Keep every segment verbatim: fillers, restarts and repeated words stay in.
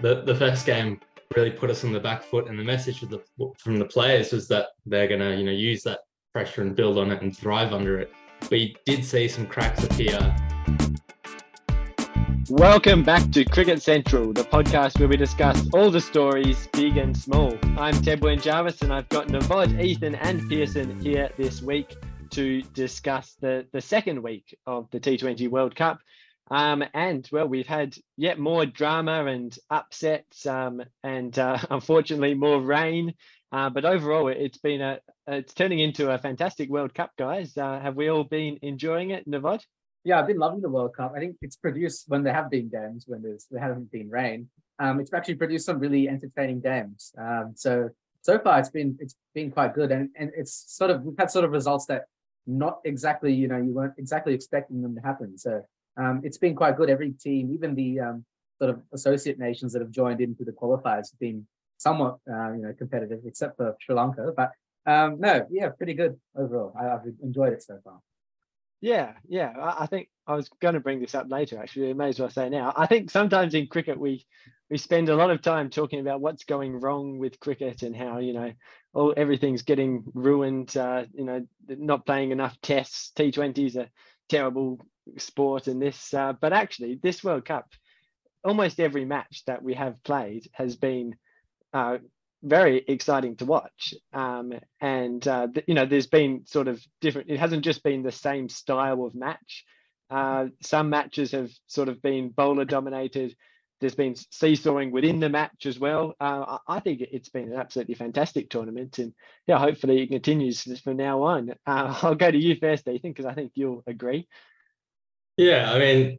the, the first game really put us on the back foot, and the message of the, from the players was that they're going to, you know, use that pressure and build on it and thrive under it. We did see some cracks appear. Welcome back to Cricket Central, the podcast where we discuss all the stories, big and small. I'm Ted Wynn Jarvis, and I've got Navod, Ethan and Pearson here this week to discuss the, the second week of the T twenty World Cup. Um, and, well, we've had yet more drama and upsets um, and, uh, unfortunately, more rain. Uh, but overall, it's been a it's turning into a fantastic World Cup, guys. Uh, have we all been enjoying it, Navod? Yeah, I've been loving the World Cup. I think it's produced, when there have been games, when there's, there hasn't been rain, um, it's actually produced some really entertaining games. Um, so, so far, it's been it's been quite good. And, and it's sort of, we've had sort of results that not exactly, you know, you weren't exactly expecting them to happen. So um, it's been quite good. Every team, even the um, sort of associate nations that have joined into the qualifiers, have been somewhat uh, you know, competitive, except for Sri Lanka. But um, no, yeah, pretty good overall. I, I've enjoyed it so far. Yeah, yeah. I think I was going to bring this up later, actually. I may as well say now. I think sometimes in cricket, we we spend a lot of time talking about what's going wrong with cricket and how, you know, all everything's getting ruined, uh, you know, not playing enough tests. T twenty is a terrible sport and this. Uh, but actually, this World Cup, almost every match that we have played has been uh, very exciting to watch. Um, and, uh, th- you know, there's been sort of different, it hasn't just been the same style of match. Uh, some matches have sort of been bowler dominated. There's been seesawing within the match as well. Uh, I think it's been an absolutely fantastic tournament, and yeah, hopefully it continues from now on. Uh, I'll go to you first, Ethan, because I think you'll agree. Yeah, I mean,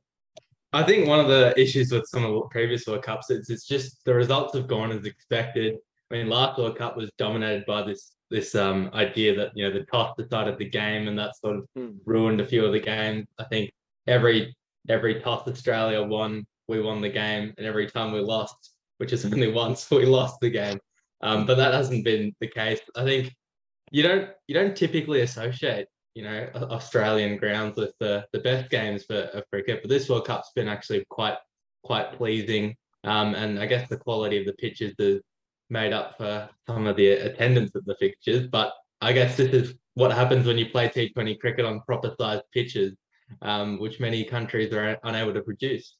I think one of the issues with some of the previous World Cups is it's just the results have gone as expected. I mean, last World Cup was dominated by this this um, idea that, you know, the toss decided the game, and that sort of mm. ruined a few of the games. I think every every toss Australia won, we won the game, and every time we lost, which is only once, we lost the game. Um, but that hasn't been the case. I think you don't you don't typically associate, you know, Australian grounds with the, the best games for of cricket, but this World Cup's been actually quite quite pleasing. Um, and I guess the quality of the pitches is made up for some of the attendance of the fixtures, but I guess this is what happens when you play T twenty cricket on proper sized pitches, um, which many countries are unable to produce.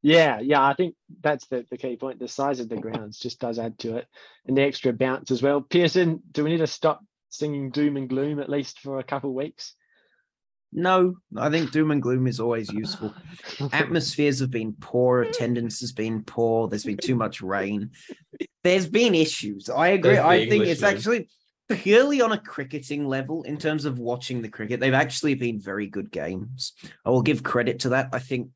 Yeah, yeah, I think that's the, the key point. The size of the grounds just does add to it, and the extra bounce as well. Pearson, do we need to stop singing doom and gloom at least for a couple of weeks? No, I think doom and gloom is always useful. Atmospheres have been poor, attendance has been poor, there's been too much rain. There's been issues. I agree. I think English it's league. Actually purely on a cricketing level, in terms of watching the cricket, they've actually been very good games. I will give credit to that. I think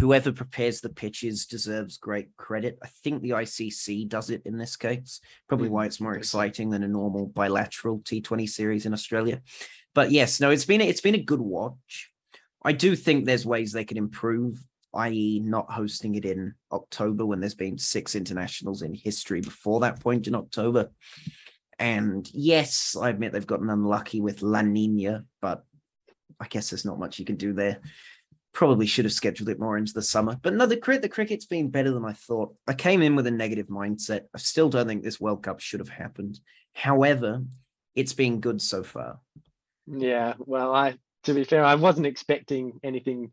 whoever prepares the pitches deserves great credit. I think the I C C does it in this case. Probably why it's more exciting than a normal bilateral T twenty series in Australia. But yes, no, it's been it's been a good watch. I do think there's ways they can improve, that is not hosting it in October when there's been six internationals in history before that point in October. And yes, I admit they've gotten unlucky with La Nina, but I guess there's not much you can do there. Probably should have scheduled it more into the summer. But no, the, crit, the cricket's been better than I thought. I came in with a negative mindset. I still don't think this World Cup should have happened. However, it's been good so far. Yeah, well, I to be fair, I wasn't expecting anything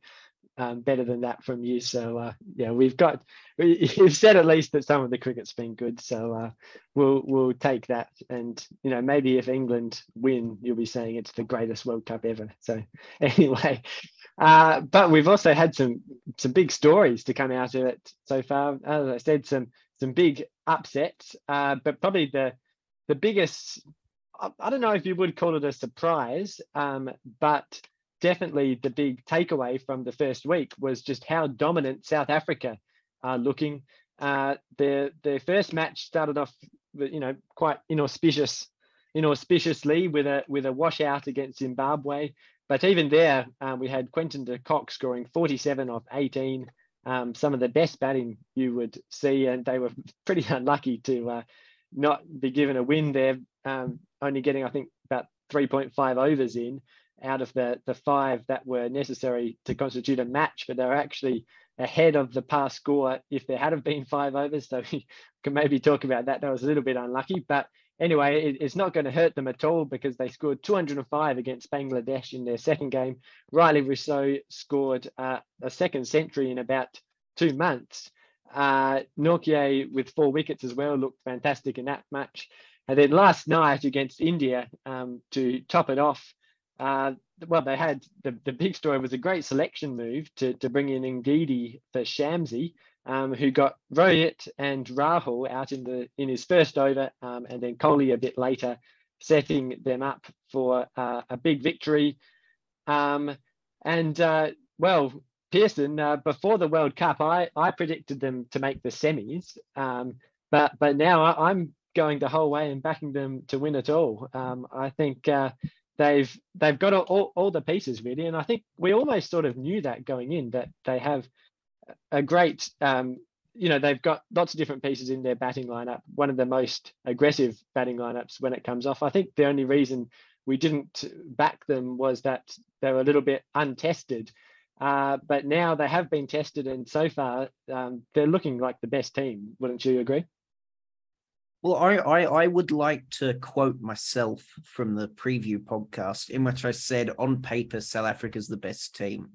um, better than that from you. So, uh, yeah, we've got, you've said at least that some of the cricket's been good. So uh, we'll we'll take that. And, you know, maybe if England win, you'll be saying it's the greatest World Cup ever. So anyway, uh, but we've also had some some big stories to come out of it so far. As I said, some some big upsets, uh, but probably the the biggest, I don't know if you would call it a surprise, um, but definitely the big takeaway from the first week was just how dominant South Africa are looking. Uh, their their first match started off, you know, quite inauspicious, inauspiciously with a with a washout against Zimbabwe. But even there, uh, we had Quinton de Kock scoring forty-seven off eighteen, um, some of the best batting you would see, and they were pretty unlucky to uh, not be given a win there. Um, only getting, I think, about three point five overs in out of the, the five that were necessary to constitute a match, but they were actually ahead of the past score if there had have been five overs. So we can maybe talk about that. That was a little bit unlucky, but anyway, it, it's not going to hurt them at all because they scored two hundred five against Bangladesh in their second game. Riley Rousseau scored uh, a second century in about two months. Uh, Norkie with four wickets as well looked fantastic in that match. And then last night against India, um, to top it off, uh, well, they had the, the big story was a great selection move to, to bring in Ngidi for Shamsi, um, who got Rohit and Rahul out in the in his first over, um, and then Kohli a bit later, setting them up for uh, a big victory. Um, and uh, well, Pearson, uh, before the World Cup, I, I predicted them to make the semis, um, but but now I, I'm going the whole way and backing them to win it all. Um, I think uh, they've they've got all, all the pieces really, and I think we almost sort of knew that going in, that they have a great, um, you know, they've got lots of different pieces in their batting lineup, one of the most aggressive batting lineups when it comes off. I think the only reason we didn't back them was that they were a little bit untested. Uh, but now they have been tested, and so far um, they're looking like the best team. Wouldn't you agree? Well, I, I, I would like to quote myself from the preview podcast in which I said, on paper, South Africa's the best team.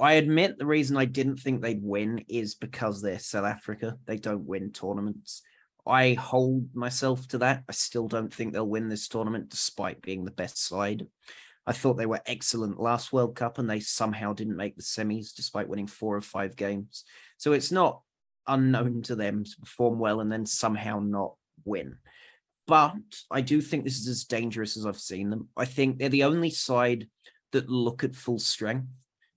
I admit the reason I didn't think they'd win is because they're South Africa. They don't win tournaments. I hold myself to that. I still don't think they'll win this tournament despite being the best side. I thought they were excellent last World Cup and they somehow didn't make the semis despite winning four or five games. So it's not unknown to them to perform well and then somehow not win. But I do think this is as dangerous as I've seen them. I think they're the only side that look at full strength.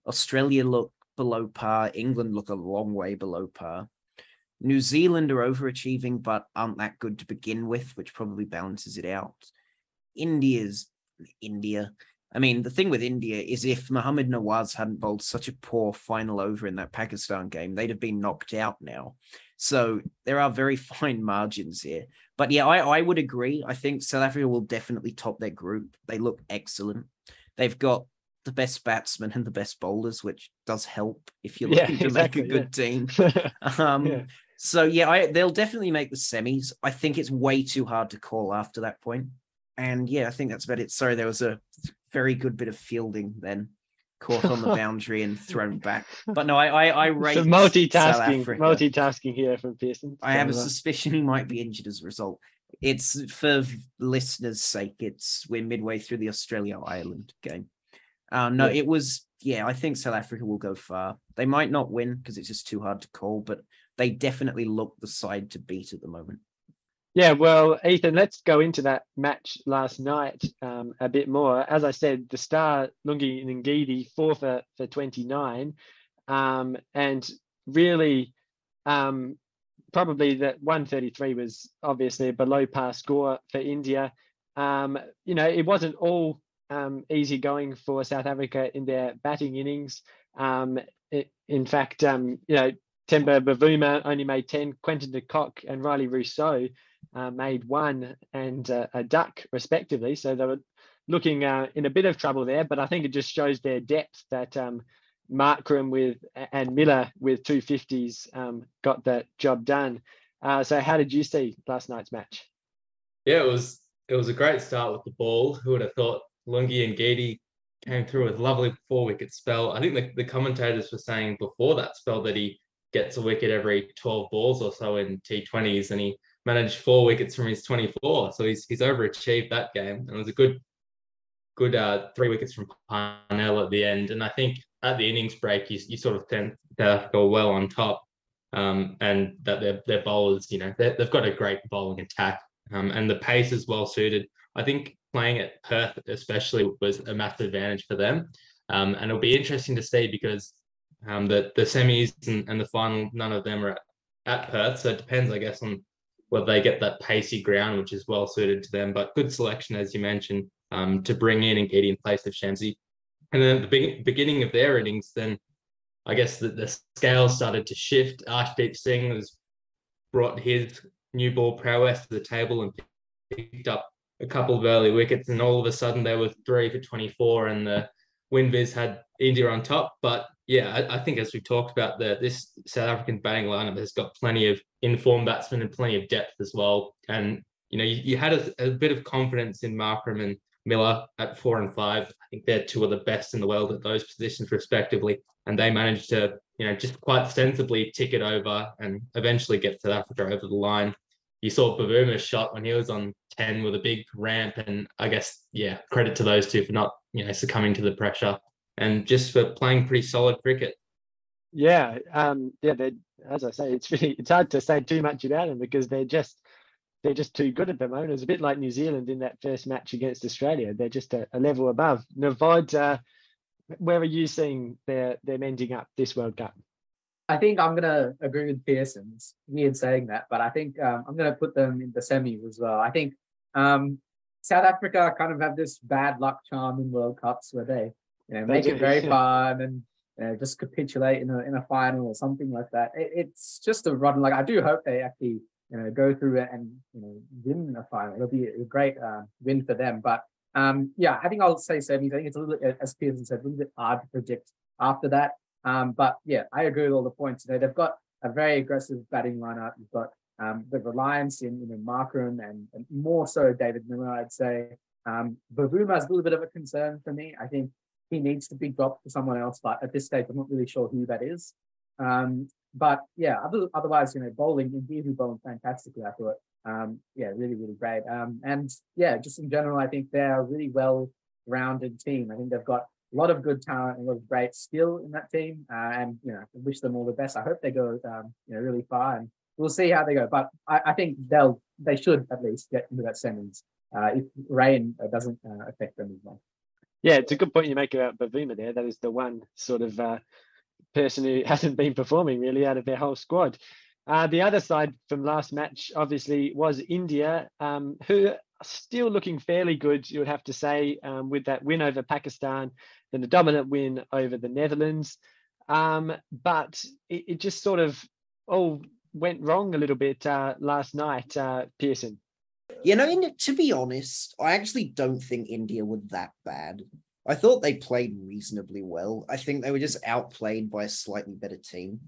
Australia look below par. England look a long way below par. New Zealand are overachieving but aren't that good to begin with, which probably balances it out. India's India. I mean, the thing with India is if Mohammed Nawaz hadn't bowled such a poor final over in that Pakistan game, they'd have been knocked out now. So there are very fine margins here. But yeah, I, I would agree. I think South Africa will definitely top their group. They look excellent. They've got the best batsmen and the best bowlers, which does help if you're looking yeah, to exactly, make a good yeah. team. Um, yeah. So yeah, I, they'll definitely make the semis. I think it's way too hard to call after that point. And yeah, I think that's about it. Sorry, there was a very good bit of fielding then, caught on the boundary and thrown back. But no, I I, I rate so multitasking, multitasking here from Pearson. I have a suspicion he might be injured as a result. It's for listeners' sake. It's we're midway through the Australia Ireland game. Uh, no, yeah. it was yeah. I think South Africa will go far. They might not win because it's just too hard to call, but they definitely look the side to beat at the moment. Yeah, well, Ethan, let's go into that match last night um, a bit more. As I said, the star, Lungi Ngidi, four for, for twenty-nine. Um, and really, um, probably that one thirty-three was obviously a below par score for India. Um, you know, it wasn't all um, easy going for South Africa in their batting innings. Um, it, in fact, um, you know, Temba Bavuma only made ten, Quinton de Kock and Riley Rousseau Uh, made one and uh, a duck respectively, so they were looking uh, in a bit of trouble there, but I think it just shows their depth that um, Markram with and Miller with two fifties um, got that job done. Uh, so how did you see last night's match? Yeah, it was it was a great start with the ball. Who would have thought? Lungi Ngidi came through with a lovely four wicket spell. I think the, the commentators were saying before that spell that he gets a wicket every twelve balls or so in T twenties, and he managed four wickets from his twenty-four, so he's he's overachieved that game. And it was a good, good uh, three wickets from Parnell at the end. And I think at the innings break, you you sort of tend to go well on top, um, and that their their bowlers, you know, they've got a great bowling attack, um, and the pace is well suited. I think playing at Perth especially was a massive advantage for them, um, and it'll be interesting to see because um, the the semis and, and the final, none of them are at, at Perth, so it depends, I guess, on whether they get that pacey ground, which is well suited to them. But good selection, as you mentioned, um, to bring in Ngidi in place of Shamsi. And then at the be- beginning of their innings, then I guess the, the scale started to shift. Ashdeep Singh has brought his new ball prowess to the table and picked up a couple of early wickets. And all of a sudden, they were three for twenty-four, and the Winviz had India on top. But yeah, I, I think as we've talked about, the, this South African batting lineup has got plenty of informed batsmen and plenty of depth as well. And, you know, you, you had a, a bit of confidence in Markram and Miller at four and five. I think they're two of the best in the world at those positions respectively. And they managed to, you know, just quite sensibly tick it over and eventually get South Africa over the line. You saw Bavuma's shot when he was on ten with a big ramp. And I guess, yeah, credit to those two for not, you know, succumbing to the pressure and just for playing pretty solid cricket. Yeah, um, yeah. As I say, it's really it's hard to say too much about them because they're just they're just too good at the moment. It's a bit like New Zealand in that first match against Australia. They're just a, a level above. Navod, uh, where are you seeing their them ending up this World Cup? I think I'm gonna agree with Pearson. It's weird saying that, but I think um, I'm gonna put them in the semis as well. I think um, South Africa kind of have this bad luck charm in World Cups where they. You know, make it very fun and you know, just capitulate in a in a final or something like that. It, it's just a rotten. Like I do hope they actually you know go through it and you know win a final. It'll be a great uh, win for them. But um, yeah, I think I'll say semis. I think it's a little bit, as Pearson said, a little bit hard to predict after that. Um, but yeah, I agree with all the points. You know, they've got a very aggressive batting lineup. You've got um, the reliance in you know Markram and, and more so David Miller. I'd say um, Bavuma is a little bit of a concern for me. I think. He needs to be dropped to someone else, but at this stage, I'm not really sure who that is. Um, but yeah, other, otherwise, you know, bowling, indeed, he bowled fantastically, I thought. Um, yeah, really, really great. Um, and yeah, just in general, I think they're a really well-rounded team. I think they've got a lot of good talent and a lot of great skill in that team. Uh, and, you know, I wish them all the best. I hope they go, um, you know, really far and we'll see how they go. But I, I think they'll, they should at least get into that semis uh, if rain doesn't uh, affect them as well. Yeah, it's a good point you make about Bavuma there. That is the one sort of uh, person who hasn't been performing really out of their whole squad. Uh, the other side from last match, obviously, was India, um, who are still looking fairly good, you would have to say, um, with that win over Pakistan, then the dominant win over the Netherlands. Um, but it, it just sort of all went wrong a little bit uh, last night, uh, Pearson. You know, in, to be honest, I actually don't think India were that bad. I thought they played reasonably well. I think they were just outplayed by a slightly better team.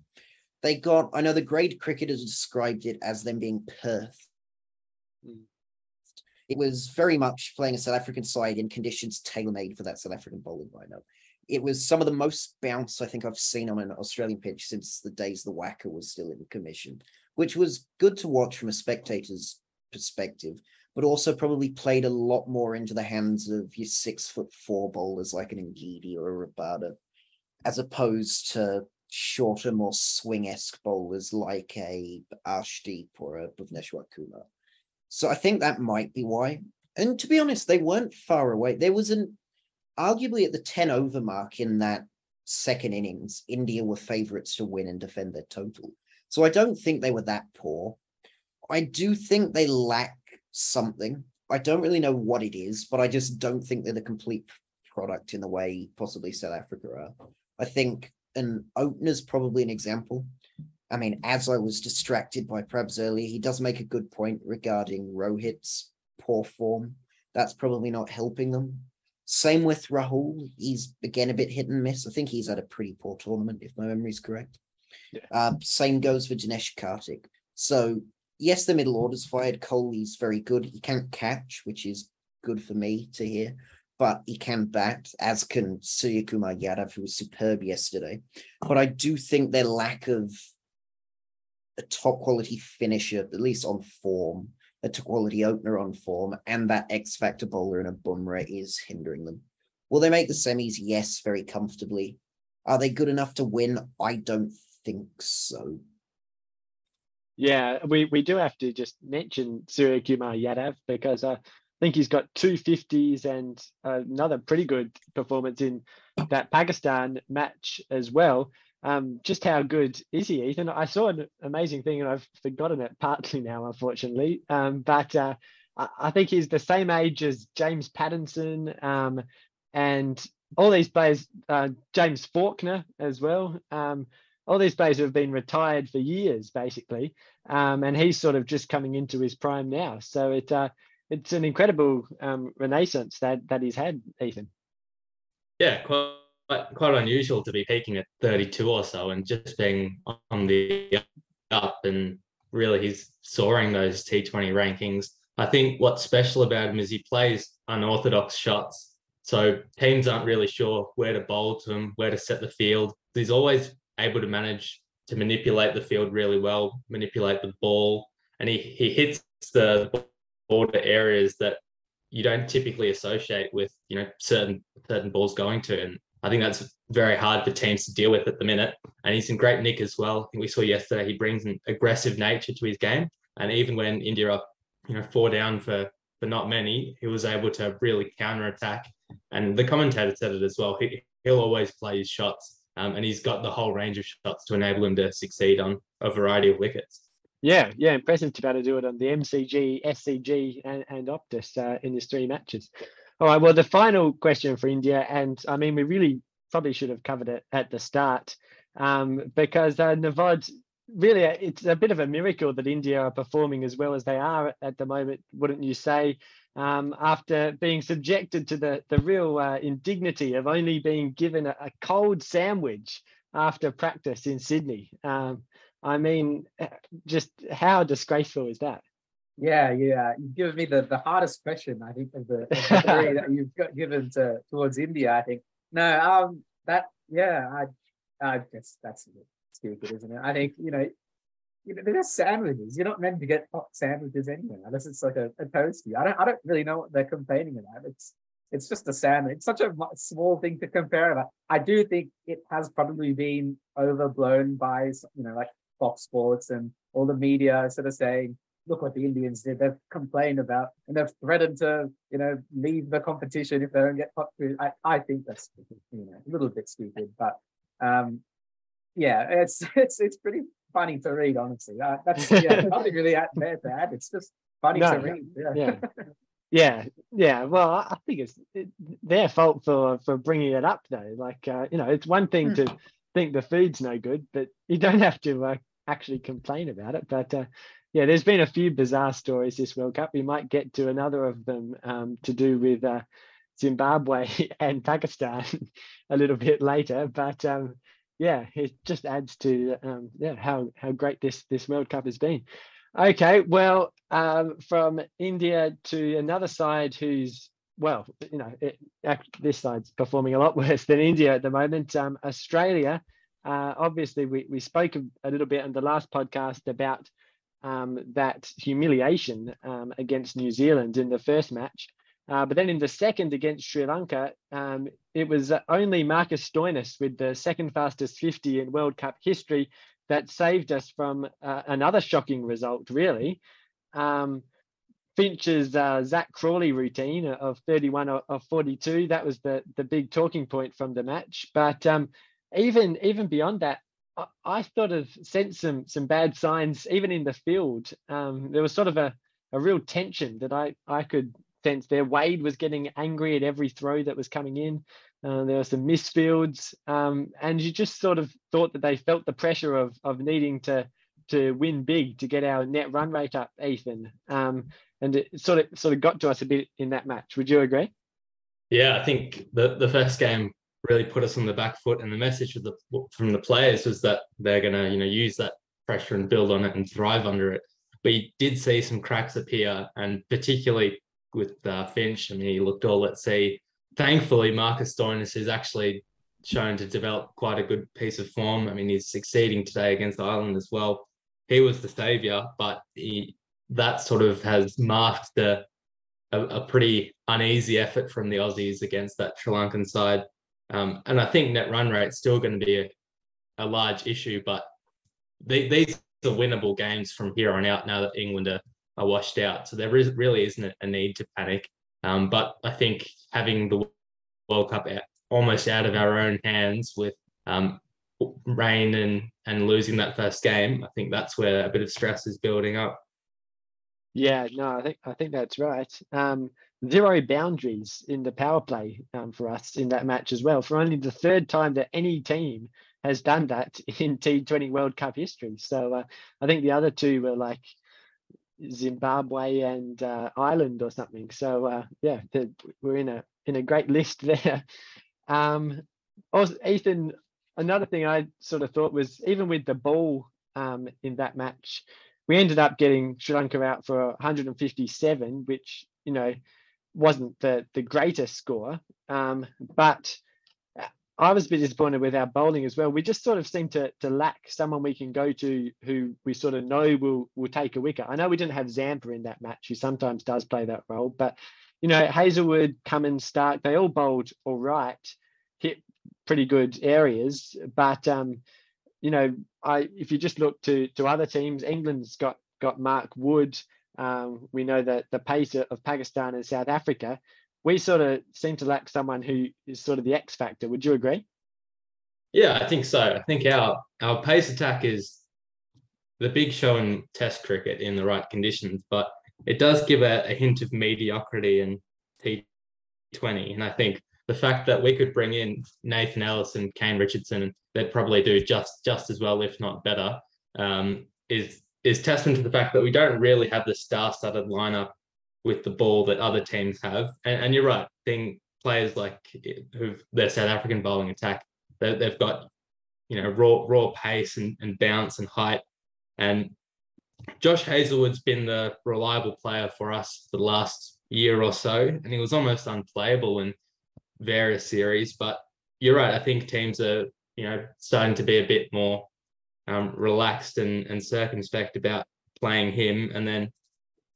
They got, I know the great cricketers described it as them being Perth. Mm. It was very much playing a South African side in conditions tailor-made for that South African bowling lineup. It was some of the most bounce I think I've seen on an Australian pitch since the days the Wacker was still in commission, which was good to watch from a spectator's perspective, but also probably played a lot more into the hands of your six foot four bowlers like an Ngidi or a Rabada, as opposed to shorter, more swing-esque bowlers like a Ashdeep or a Bhuvneshwar Kumar. So I think that might be why. And to be honest, they weren't far away. There was an arguably at the ten over mark in that second innings, India were favourites to win and defend their total. So I don't think they were that poor. I do think they lack something. I don't really know what it is, but I just don't think they're the complete product in the way possibly South Africa are. I think an opener's probably an example. I mean, as I was distracted by Prabs earlier, he does make a good point regarding Rohit's poor form. That's probably not helping them. Same with Rahul. He's, again, a bit hit and miss. I think he's had a pretty poor tournament, if my memory's correct. Yeah. Uh, same goes for Dinesh Kartik. So... yes, the middle order's fired. Kohli's very good. He can't catch, which is good for me to hear, but he can bat, as can Suryakumar Yadav, who was superb yesterday. But I do think their lack of a top-quality finisher, at least on form, a top-quality opener on form, and that X-factor bowler in a Bumrah is hindering them. Will they make the semis? Yes, very comfortably. Are they good enough to win? I don't think so. Yeah, we, we do have to just mention Suryakumar Yadav because I think he's got two fifties and another pretty good performance in that Pakistan match as well. Um, just how good is he, Ethan? I saw an amazing thing and I've forgotten it partly now, unfortunately. Um, but uh, I, I think he's the same age as James Pattinson um, and all these players, uh, James Faulkner as well. Um, All these players have been retired for years, basically, um, and he's sort of just coming into his prime now. So it uh, it's an incredible um, renaissance that that he's had, Ethan. Yeah, quite quite, quite unusual to be peaking at thirty-two or so and just being on the up, and really he's soaring those T twenty rankings. I think what's special about him is he plays unorthodox shots. So teams aren't really sure where to bowl to him, where to set the field. He's always able to manage to manipulate the field really well, manipulate the ball. And he, he hits the ball to areas that you don't typically associate with, you know, certain certain balls going to. And I think that's very hard for teams to deal with at the minute. And he's in great nick as well. I think we saw yesterday he brings an aggressive nature to his game. And even when India are, you know, four down for, for not many, he was able to really counter-attack. And the commentator said it as well. He, he'll always play his shots. Um, and he's got the whole range of shots to enable him to succeed on a variety of wickets. Yeah, yeah, impressive to be able to do it on the M C G, S C G and, and Optus uh, in these three matches. All right, well, the final question for India, and I mean, we really probably should have covered it at the start um, because uh, Navod, really, it's a bit of a miracle that India are performing as well as they are at the moment, wouldn't you say? Um, after being subjected to the, the real uh, indignity of only being given a, a cold sandwich after practice in Sydney. Um, I mean, just how disgraceful is that? Yeah, yeah. You give me the, the hardest question, I think, of the, of the three that you've got given to, towards India, I think. No, um, that, yeah, I, I guess that's stupid, isn't it? I think, you know, You know, they're just sandwiches. You're not meant to get hot sandwiches anyway, unless it's like a, a toasty. I don't, I don't really know what they're complaining about. It's, it's just a sandwich. It's such a small thing to compare about. I do think it has probably been overblown by, you know, like Fox Sports and all the media sort of saying, look what the Indians did. They've complained about, and they've threatened to, you know, leave the competition if they don't get hot food. I, I think that's, you know, a little bit stupid, but um, yeah, it's, it's, it's pretty funny to read, honestly. Uh, that's yeah, nothing really out there to add. It's just funny no, to read. Yeah. yeah, yeah, yeah. Well, I think it's it, their fault for for bringing it up, though. Like, uh, you know, it's one thing to think the food's no good, but you don't have to uh, actually complain about it. But uh, yeah, there's been a few bizarre stories this World Cup. We might get to another of them um, to do with uh, Zimbabwe and Pakistan a little bit later, but. Um, Yeah, it just adds to um, yeah how how great this this World Cup has been. Okay, well, um, from India to another side who's well, you know, it, this side's performing a lot worse than India at the moment. Um, Australia, uh, obviously, we we spoke a little bit on the last podcast about um, that humiliation um, against New Zealand in the first match. Uh, but then in the second against Sri Lanka, um, it was only Marcus Stoinis with the second fastest fifty in World Cup history that saved us from uh, another shocking result, really. Um, Finch's uh, Zach Crawley routine of thirty-one or forty-two, that was the, the big talking point from the match. But um, even even beyond that, I, I sort of sensed some, some bad signs, even in the field. Um, there was sort of a, a real tension that I, I could... sense there. Wade was getting angry at every throw that was coming in. Uh, there were some misfields, um, and you just sort of thought that they felt the pressure of of needing to to win big to get our net run rate up, Ethan. Um, and it sort of sort of got to us a bit in that match. Would you agree? Yeah, I think the the first game really put us on the back foot, and the message from the from the players was that they're going to you know use that pressure and build on it and thrive under it. But you did see some cracks appear, and particularly with uh, Finch. I mean, he looked all at sea. Thankfully, Marcus Stoinis has actually shown to develop quite a good piece of form. I mean, he's succeeding today against Ireland as well. He was the saviour, but he, that sort of has marked the, a, a pretty uneasy effort from the Aussies against that Sri Lankan side. Um, and I think net run rate's still going to be a, a large issue, but the, these are winnable games from here on out now that England are are washed out. So there is, really isn't a need to panic. Um, but I think having the World Cup out, almost out of our own hands with um, rain and, and losing that first game, I think that's where a bit of stress is building up. Yeah, no, I think I think that's right. Um, zero boundaries in the power play um, for us in that match as well, for only the third time that any team has done that in T twenty World Cup history. So uh, I think the other two were like Zimbabwe and uh, Ireland or something. So uh, yeah, the, we're in a in a great list there. Um, Also, Ethan, another thing I sort of thought was, even with the ball um, in that match, we ended up getting Sri Lanka out for one hundred fifty-seven, which, you know, wasn't the, the greatest score. Um, but I was a bit disappointed with our bowling as well. We just sort of seem to to lack someone we can go to who we sort of know will will take a wicket. I know we didn't have Zampa in that match, who sometimes does play that role, but, you know, Hazelwood, Cummins, Stark, they all bowled all right, hit pretty good areas. But, um, you know, I if you just look to to other teams, England's got, got Mark Wood. Um, we know that the pace of Pakistan and South Africa, we sort of seem to lack someone who is sort of the X factor. Would you agree? Yeah, I think so. I think our, our pace attack is the big show in Test cricket in the right conditions, but it does give a, a hint of mediocrity in T twenty. And I think the fact that we could bring in Nathan Ellis and Kane Richardson, they'd probably do just, just as well, if not better, um, is, is testament to the fact that we don't really have the star-studded lineup with the ball that other teams have. And, and you're right, being players like who've their South African bowling attack, they, they've got, you know, raw raw pace and, and bounce and height. And Josh Hazelwood's been the reliable player for us for the last year or so, and he was almost unplayable in various series. But you're right, I think teams are, you know, starting to be a bit more um, relaxed and, and circumspect about playing him. And then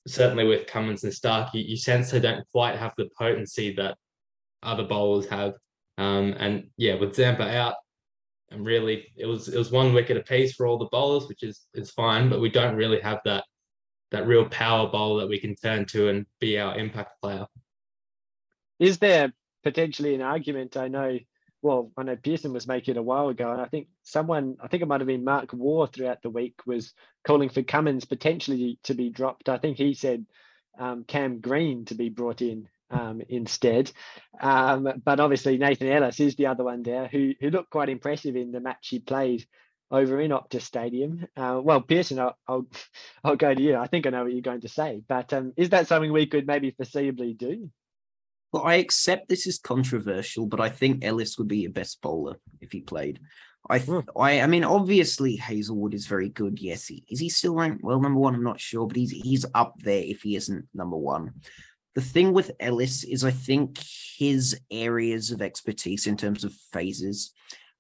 certainly with Cummins and Stark, you, you sense they don't quite have the potency that other bowlers have. Um, and yeah, with Zampa out, and really it was it was one wicket apiece for all the bowlers, which is is fine, but we don't really have that that real power bowler that we can turn to and be our impact player. Is there potentially an argument? I know, well, I know Pearson was making a while ago, and I think someone, I think it might have been Mark War throughout the week, was calling for Cummins potentially to be dropped. I think he said um, Cam Green to be brought in um, instead. Um, but obviously Nathan Ellis is the other one there who who looked quite impressive in the match he played over in Optus Stadium. Uh, well, Pearson, I'll, I'll I'll go to you. I think I know what you're going to say, but um, is that something we could maybe foreseeably do? Well, I accept this is controversial, but I think Ellis would be your best bowler if he played. I, th- I, I mean, obviously Hazelwood is very good. Yes, he is. He still ranked well number one. I'm not sure, but he's he's up there if he isn't number one. The thing with Ellis is, I think his areas of expertise in terms of phases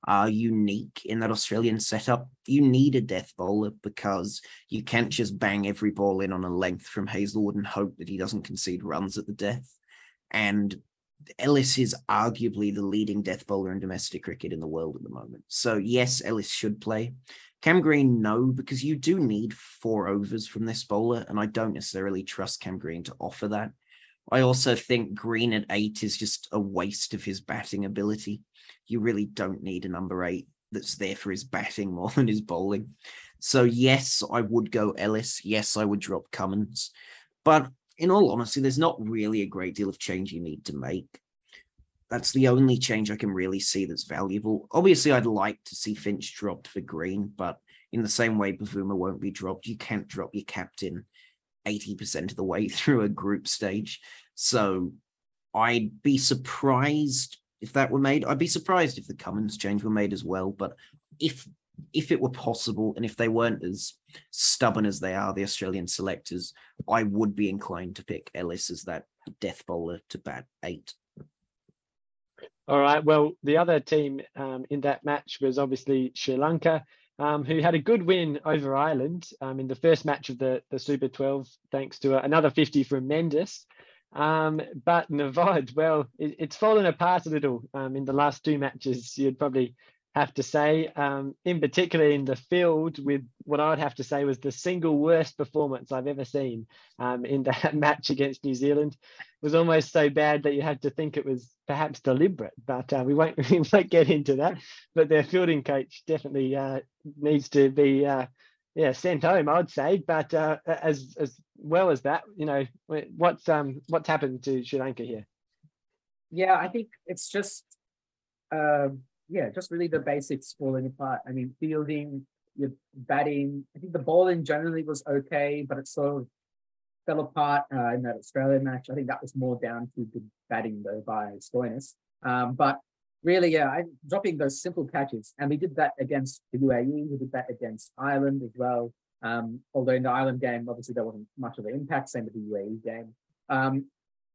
are unique in that Australian setup. You need a death bowler because you can't just bang every ball in on a length from Hazelwood and hope that he doesn't concede runs at the death. And Ellis is arguably the leading death bowler in domestic cricket in the world at the moment. So yes, Ellis should play. Cam Green, no, because you do need four overs from this bowler, and I don't necessarily trust Cam Green to offer that. I also think Green at eight is just a waste of his batting ability. You really don't need a number eight that's there for his batting more than his bowling. So yes, I would go Ellis. Yes, I would drop Cummins. But in all honesty, there's not really a great deal of change you need to make. That's the only change I can really see that's valuable. Obviously, I'd like to see Finch dropped for Green, but in the same way Bavuma won't be dropped, you can't drop your captain eighty percent of the way through a group stage. So I'd be surprised if that were made. I'd be surprised if the Cummins change were made as well. But if if it were possible, and if they weren't as stubborn as they are, the Australian selectors, I would be inclined to pick Ellis as that death bowler to bat eight. All right. Well, the other team um, in that match was obviously Sri Lanka, um, who had a good win over Ireland um, in the first match of the, the Super twelve, thanks to another fifty from Mendes. Um, but Navod, well, it, it's fallen apart a little um, in the last two matches, you'd probably have to say, um, in particular in the field, with what I would have to say was the single worst performance I've ever seen um, in that match against New Zealand. It was almost so bad that you had to think it was perhaps deliberate, but uh, we, won't, we won't get into that. But their fielding coach definitely uh, needs to be uh, yeah, sent home, I'd say. But uh, as as well as that, you know, what's, um, what's happened to Sri Lanka here? Yeah, I think it's just... Um... Yeah, just really the basics falling apart. I mean, fielding, your batting. I think the bowling generally was okay, but it sort of fell apart uh, in that Australian match. I think that was more down to the batting, though, by Stoinis. Um, but really, yeah, I'm dropping those simple catches. And we did that against the U A E. We did that against Ireland as well. Um, although in the Ireland game, obviously, there wasn't much of an impact, same with the U A E game. Um,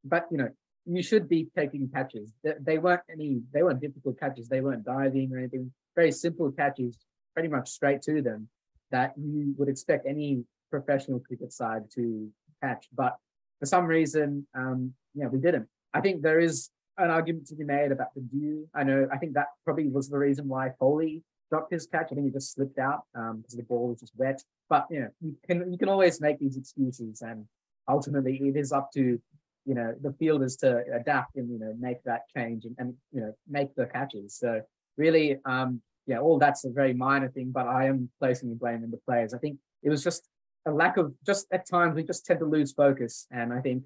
but, you know, you should be taking catches. They, they weren't any, they weren't difficult catches. They weren't diving or anything. Very simple catches, pretty much straight to them, that you would expect any professional cricket side to catch. But for some reason, um, yeah, we didn't. I think there is an argument to be made about the dew. I know, I think that probably was the reason why Foley dropped his catch. I think he just slipped out um, because the ball was just wet. But, you know, you can, you can always make these excuses, and ultimately it is up to, you know, the fielders to adapt and, you know, make that change and, and you know, make the catches. So really, um, yeah, all that's a very minor thing, but I am placing the blame on the players. I think it was just a lack of, just at times, we just tend to lose focus. And I think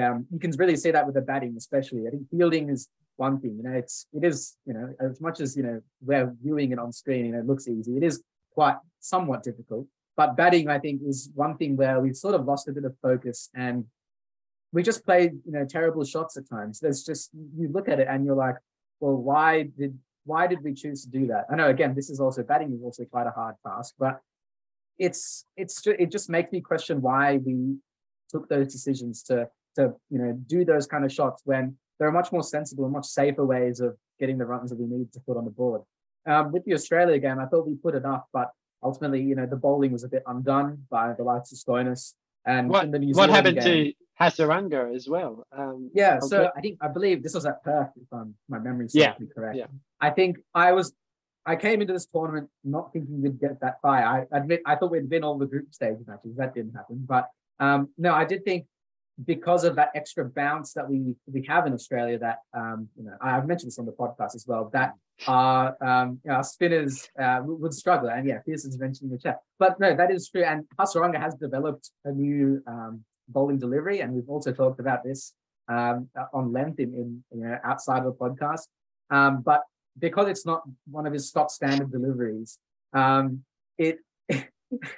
um, you can really see that with the batting, especially. I think fielding is one thing, you know, it's, it is, you know, as much as, you know, we're viewing it on screen and it looks easy, it is quite somewhat difficult. But batting, I think, is one thing where we've sort of lost a bit of focus, and we just played, you know, terrible shots at times. There's just, you look at it and you're like, well, why did why did we choose to do that? I know, again, this is also, batting is also quite a hard task, but it's it's it just makes me question why we took those decisions to to you know do those kind of shots when there are much more sensible and much safer ways of getting the runs that we need to put on the board. Um, with the Australia game, I thought we put enough, but ultimately, you know, the bowling was a bit undone by the likes of Stoinis. And what, in the New Zealand what happened game, to Hasaranga as well? Um, yeah, so okay. I think, I believe this was at Perth, if I'm, my memory is yeah, correct. Yeah. I think I was, I came into this tournament not thinking we'd get that far. I admit, I thought we'd win all the group stage matches. That didn't happen. But um, no, I did think because of that extra bounce that we we have in Australia that, um, you know, I've mentioned this on the podcast as well, that our, um, you know, our spinners uh, would struggle. And yeah, Pearson's mentioned in the chat. But no, that is true. And Hasaranga has developed a new um, bowling delivery. And we've also talked about this um, on length in, in you know, outside of the podcast. Um, but because it's not one of his stock standard deliveries, um, it...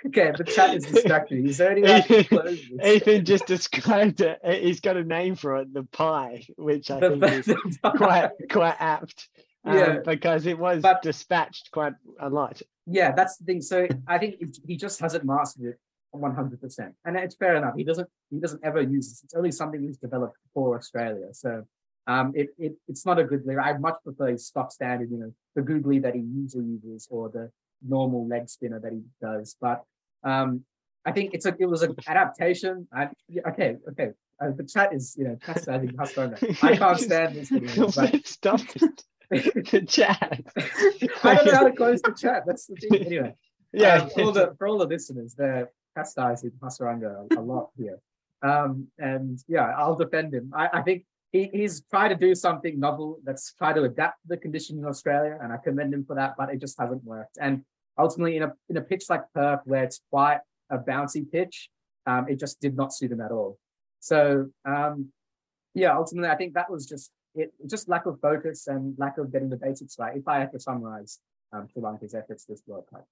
Okay, the chat is distracting. Is there any way to close this? Ethan just described it. He's got a name for it, the pie, which I the, think the, is the quite quite apt. Yeah, um, because it was but, dispatched quite a lot. Yeah, that's the thing. So I think he just hasn't mastered it one hundred percent, and it's fair enough. He doesn't he doesn't ever use this. It's only something he's developed for Australia. So um, it it it's not a good layer. I much prefer his stock standard, you know, the googly that he usually uses, or the normal leg spinner that he does. But um I think it's a it was an adaptation. I, okay, okay. Uh, the chat is you know fascinating. I can't stand this anymore, but... Stop it. The chat. I don't know how to close the chat. That's the thing. Anyway, yeah. Um, all the for all the listeners, they're chastising Hasaranga a, a lot here, um, and yeah, I'll defend him. I, I think he, he's tried to do something novel. That's try to adapt to the condition in Australia, and I commend him for that. But it just hasn't worked. And ultimately, in a in a pitch like Perth, where it's quite a bouncy pitch, um, it just did not suit him at all. So um, yeah, ultimately, I think that was just it. Just lack of focus and lack of getting the basics right. If I had to summarize um, Sri Lanka's efforts this World Cup.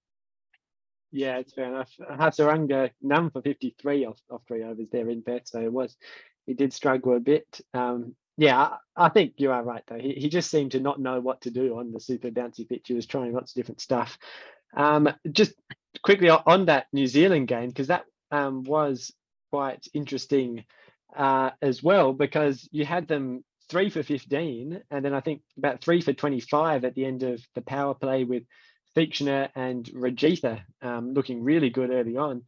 Yeah, it's fair enough. Hasaranga none for fifty-three off, off three overs there in Perth, so it was. He did struggle a bit. Um, yeah, I, I think you are right, though. He, he just seemed to not know what to do on the super bouncy pitch. He was trying lots of different stuff. Um, just quickly on that New Zealand game, because that um, was quite interesting uh, as well, because you had them three for fifteen, and then I think about three for twenty-five at the end of the power play with Thikshana and Rajitha um, looking really good early on.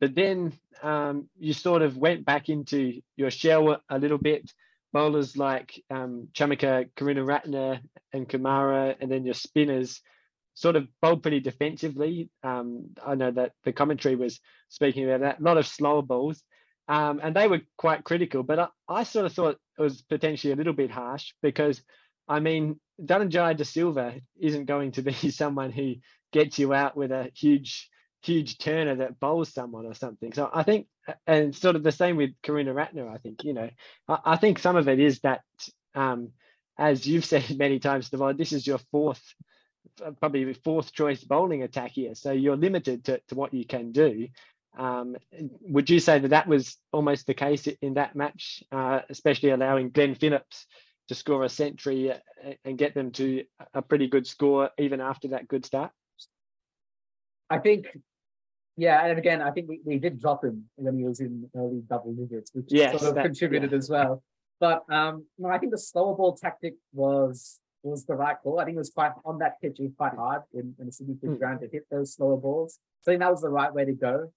But then um, you sort of went back into your shell a little bit. Bowlers like um, Chamika, Karunaratne and Kumara, and then your spinners sort of bowled pretty defensively. Um, I know that the commentary was speaking about that. A lot of slower balls. Um, and they were quite critical. But I, I sort of thought it was potentially a little bit harsh because, I mean, Dhananjay da Silva isn't going to be someone who gets you out with a huge... huge turner that bowls someone or something. So I think, and sort of the same with Karunaratne, I think, you know, I, I think some of it is that, um, as you've said many times, Navod, this is your fourth, probably fourth choice bowling attack here. So you're limited to, to what you can do. Um, would you say that that was almost the case in that match, uh, especially allowing Glenn Phillips to score a century and get them to a pretty good score even after that good start? I think, yeah, and again, I think we, we did drop him when he was in early double digits, which yes, sort of that, contributed yeah. as well. But um, no, I think the slower ball tactic was was the right call. I think it was quite, on that pitch, it was quite hard in, in the Sydney pitch mm. ground to hit those slower balls. So I think that was the right way to go.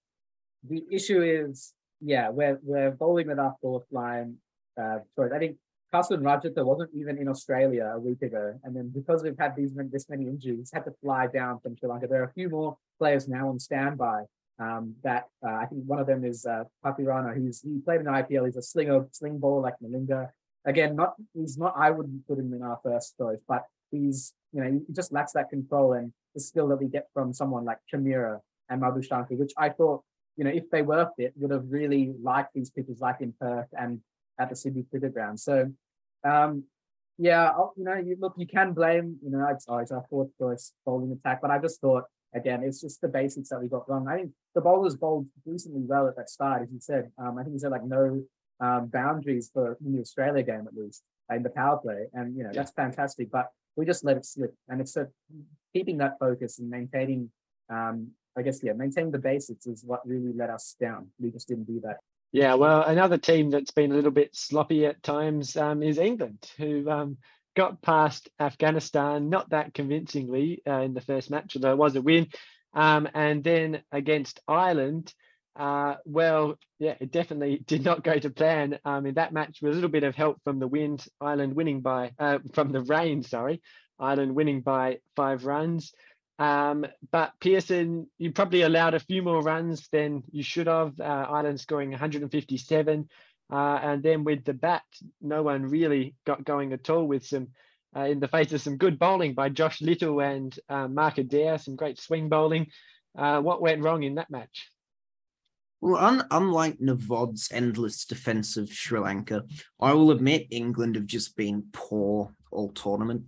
The issue is, yeah, we're, we're bowling with our fourth line. Uh, I think Carson Rajata wasn't even in Australia a week ago. And then because we've had these this many injuries, had to fly down from Sri Lanka. There are a few more players now on standby. Um, that uh, I think one of them is uh, Papirana, who's he played in the I P L. He's a slinger, sling bowler like Malinga. Again, not he's not. I wouldn't put him in our first choice, but he's you know he just lacks that control and the skill that we get from someone like Chamira and Madhushanki, which I thought you know if they were fit would have really liked these pitches like in Perth and at the Sydney cricket ground. So um, yeah, you know you, look, you can blame you know it's, oh, it's our fourth choice bowling attack, but I just thought. Again, it's just the basics that we got wrong. I think the bowlers bowled decently well at that start, as you said. Um, I think he said like no um, boundaries for the Australia game, at least, in the power play. And, you know, yeah. that's fantastic. But we just let it slip. And it's a, keeping that focus and maintaining, um, I guess, yeah, maintaining the basics is what really let us down. We just didn't do that. Yeah, well, another team that's been a little bit sloppy at times um, is England, who... Um, got past Afghanistan, not that convincingly uh, in the first match, although it was a win. Um, and then against Ireland, uh, well, yeah, it definitely did not go to plan. Um, in that match, with a little bit of help from the wind, Ireland winning by, uh, from the rain, sorry, Ireland winning by five runs. Um, but Pearson, you probably allowed a few more runs than you should have, uh, Ireland scoring one hundred fifty-seven. Uh, and then with the bat, no one really got going at all with some, uh, in the face of some good bowling by Josh Little and uh, Mark Adair, some great swing bowling. Uh, what went wrong in that match? Well, un- unlike Navod's endless defence of Sri Lanka, I will admit England have just been poor all tournament.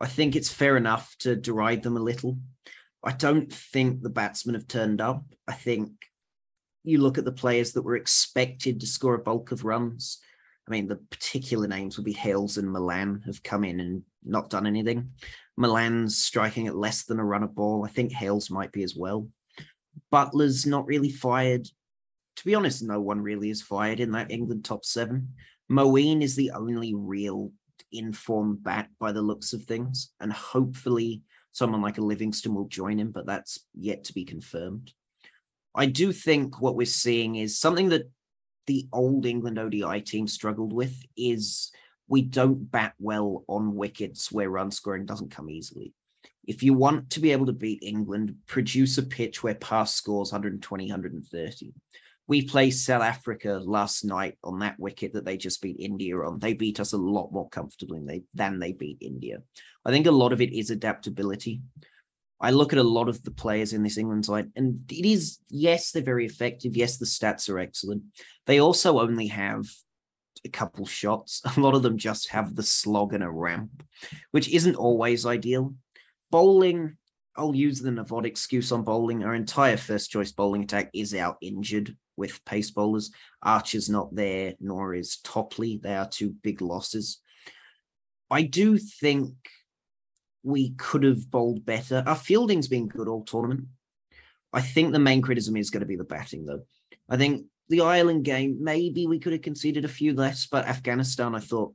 I think it's fair enough to deride them a little. I don't think the batsmen have turned up. I think... You look at the players that were expected to score a bulk of runs. I mean, the particular names would be Hales and Milan have come in and not done anything. Milan's striking at less than a run a ball. I think Hales might be as well. Butler's not really fired. To be honest, no one really is fired in that England top seven. Moeen is the only real informed bat by the looks of things. And hopefully someone like a Livingston will join him, but that's yet to be confirmed. I do think what we're seeing is something that the old England O D I team struggled with is we don't bat well on wickets where run scoring doesn't come easily. If you want to be able to beat England, produce a pitch where pass scores one hundred twenty, one hundred thirty. We played South Africa last night on that wicket that they just beat India on. They beat us a lot more comfortably than they, than they beat India. I think a lot of it is adaptability. I look at a lot of the players in this England side, and it is, yes, they're very effective. Yes, the stats are excellent. They also only have a couple shots. A lot of them just have the slog and a ramp, which isn't always ideal. Bowling, I'll use the Navod excuse on bowling. Our entire first-choice bowling attack is out injured with pace bowlers. Archer's not there, nor is Topley. They are two big losses. I do think... we could have bowled better. Our fielding's been good all tournament. I think the main criticism is going to be the batting, though. I think the Ireland game, maybe we could have conceded a few less, but Afghanistan, I thought,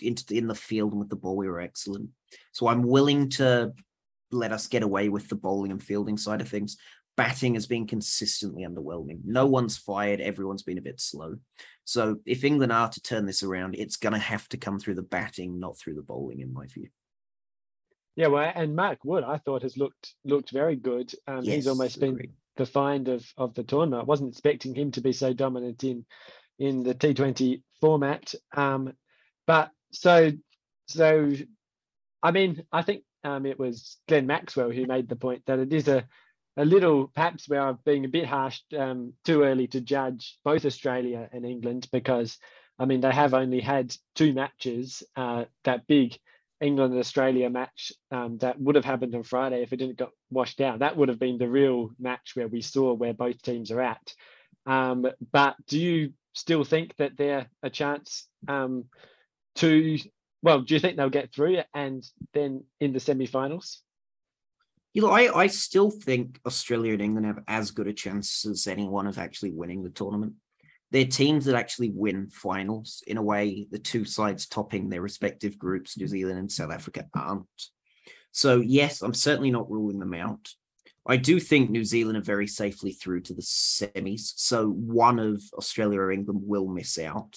in, in the field and with the ball, we were excellent. So I'm willing to let us get away with the bowling and fielding side of things. Batting has been consistently underwhelming. No one's fired. Everyone's been a bit slow. So if England are to turn this around, it's going to have to come through the batting, not through the bowling, in my view. Yeah, well, and Mark Wood, I thought, has looked looked very good. Um, yes, he's almost been agree. the find of, of the tournament. I wasn't expecting him to be so dominant in in the T twenty format. Um, but so, so I mean, I think um, it was Glenn Maxwell who made the point that it is a, a little, perhaps where I'm being a bit harsh, um, too early to judge both Australia and England because, I mean, they have only had two matches, uh, that big England and Australia match um, that would have happened on Friday if it didn't get washed out. That would have been the real match where we saw where both teams are at. Um, but do you still think that they're a chance um, to Well, do you think they'll get through and then in the semi-finals? You know, I, I still think Australia and England have as good a chance as anyone of actually winning the tournament. They're teams that actually win finals. In a way, the two sides topping their respective groups, New Zealand and South Africa, aren't. So, yes, I'm certainly not ruling them out. I do think New Zealand are very safely through to the semis, so one of Australia or England will miss out.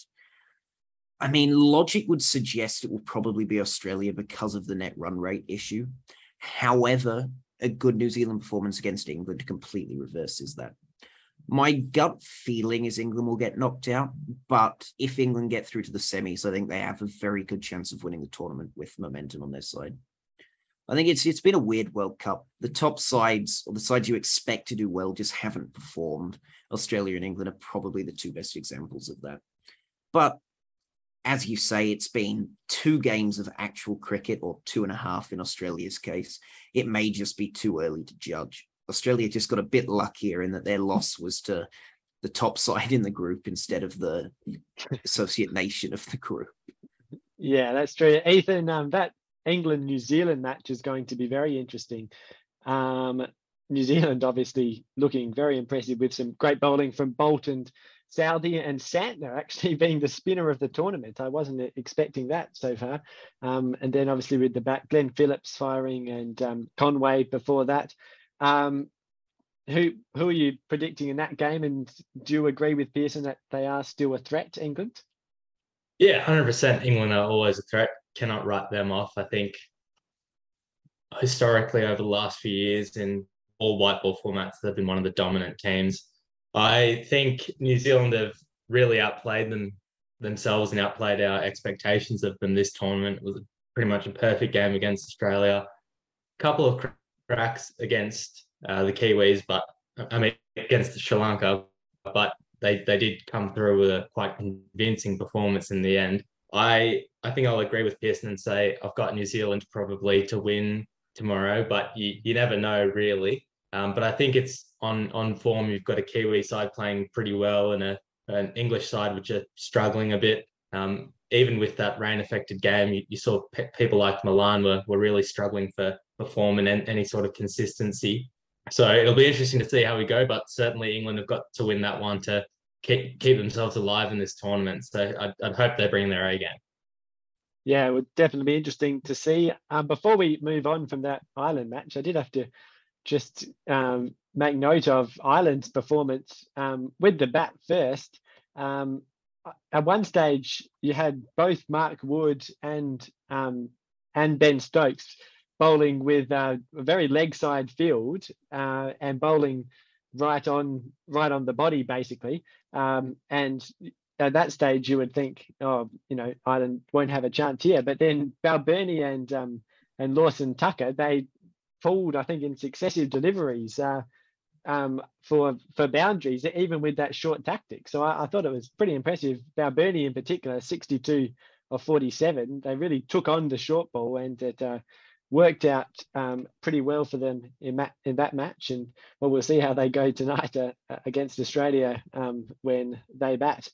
I mean, logic would suggest it will probably be Australia because of the net run rate issue. However, a good New Zealand performance against England completely reverses that. My gut feeling is England will get knocked out, but if England get through to the semis, I think they have a very good chance of winning the tournament with momentum on their side. I think it's it's been a weird World Cup. The top sides, or the sides you expect to do well, just haven't performed. Australia and England are probably the two best examples of that. But as you say, it's been two games of actual cricket, or two and a half in Australia's case. It may just be too early to judge. Australia just got a bit luckier in that their loss was to the top side in the group instead of the associate nation of the group. Yeah, that's true. Ethan, um, that England-New Zealand match is going to be very interesting. Um, New Zealand obviously looking very impressive with some great bowling from Bolt and Southey, and Santner actually being the spinner of the tournament. I wasn't expecting that so far. Um, and then obviously with the back, Glenn Phillips firing and um, Conway before that. Um, who who are you predicting in that game? And do you agree with Pearson that they are still a threat to England? Yeah, one hundred percent. England are always a threat. Cannot write them off. I think historically over the last few years in all white ball formats, they've been one of the dominant teams. I think New Zealand have really outplayed them themselves and outplayed our expectations of them this tournament. It was pretty much a perfect game against Australia. A couple of cracks against uh, the Kiwis, but I mean against Sri Lanka, but they they did come through with a quite convincing performance in the end. I I think I'll agree with Pearson and say I've got New Zealand probably to win tomorrow, but you you never know really. Um, but I think it's on on form. You've got a Kiwi side playing pretty well and a an English side which are struggling a bit. Um, even with that rain-affected game, you, you saw pe- people like Milan were were really struggling for perform and any sort of consistency. So it'll be interesting to see how we go, but certainly England have got to win that one to keep, keep themselves alive in this tournament. So I'd, I'd hope they bring their A game. Yeah, it would definitely be interesting to see. Um, before we move on from that Ireland match, I did have to just um, make note of Ireland's performance um, with the bat first. Um, at one stage, you had both Mark Wood and um, and Ben Stokes bowling with uh, a very leg side field uh, and bowling right on right on the body, basically. Um, and at that stage, you would think, oh, you know, Ireland won't have a chance here. But then Balbirnie and um, and Lawson Tucker, they pulled, I think, in successive deliveries uh, um, for for boundaries, even with that short tactic. So I, I thought it was pretty impressive. Balbirnie in particular, sixty-two of forty-seven, they really took on the short ball, and it uh, worked out um, pretty well for them in that, in that match. And well, we'll see how they go tonight uh, against Australia um, when they bat.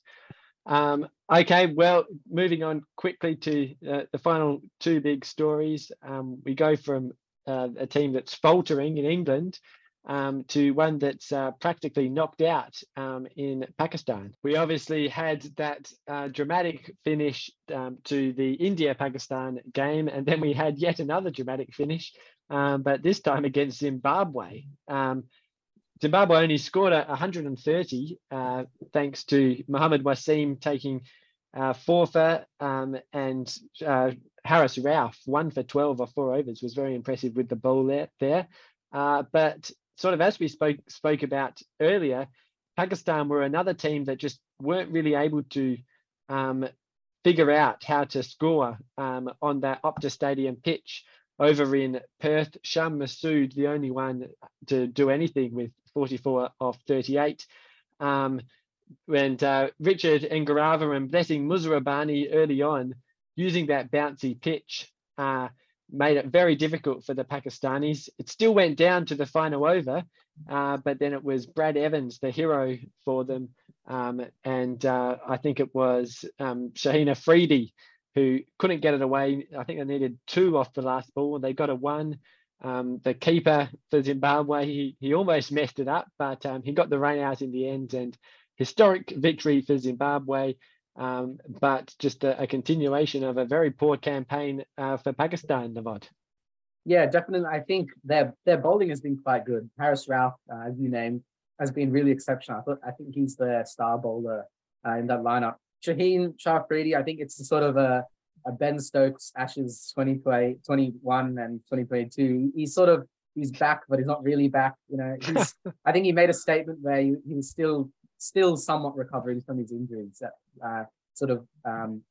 Um, okay, well, moving on quickly to uh, the final two big stories. Um, we go from uh, a team that's faltering in England um, to one that's uh, practically knocked out um, in Pakistan. We obviously had that uh, dramatic finish um, to the India-Pakistan game, and then we had yet another dramatic finish, um, but this time against Zimbabwe. Um, Zimbabwe only scored one hundred thirty uh, thanks to Mohammed Wasim taking uh, four for um, and uh, Harris Ralph, one for twelve or four overs, was very impressive with the ball there. there. Uh, but sort of as we spoke spoke about earlier, Pakistan were another team that just weren't really able to um, figure out how to score um, on that Optus Stadium pitch over in Perth. Sham Massood, the only one to do anything with forty-four off thirty-eight. Um, and uh, Richard Ngarava and Blessing Musrabani early on, using that bouncy pitch, uh, made it very difficult for the Pakistanis. It still went down to the final over, uh, but then it was Brad Evans, the hero for them. Um, and uh, I think it was um, Shaheen Afridi who couldn't get it away. I think they needed two off the last ball. They got a one. Um, the keeper for Zimbabwe, he, he almost messed it up, but um, he got the rain out in the end. And historic victory for Zimbabwe, um, but just a, a continuation of a very poor campaign uh, for Pakistan, Navod. Yeah, definitely. I think their their bowling has been quite good. Harris Ralph, uh, as you named, has been really exceptional. I, thought, I think he's the star bowler uh, in that lineup. Shaheen Shafridi, I think it's sort of a, a Ben Stokes Ashes twenty twenty-one and twenty twenty-two. He's sort of, he's back, but he's not really back. You know, he's, I think he made a statement where he, he was still still somewhat recovering from his injuries that uh, sort of um,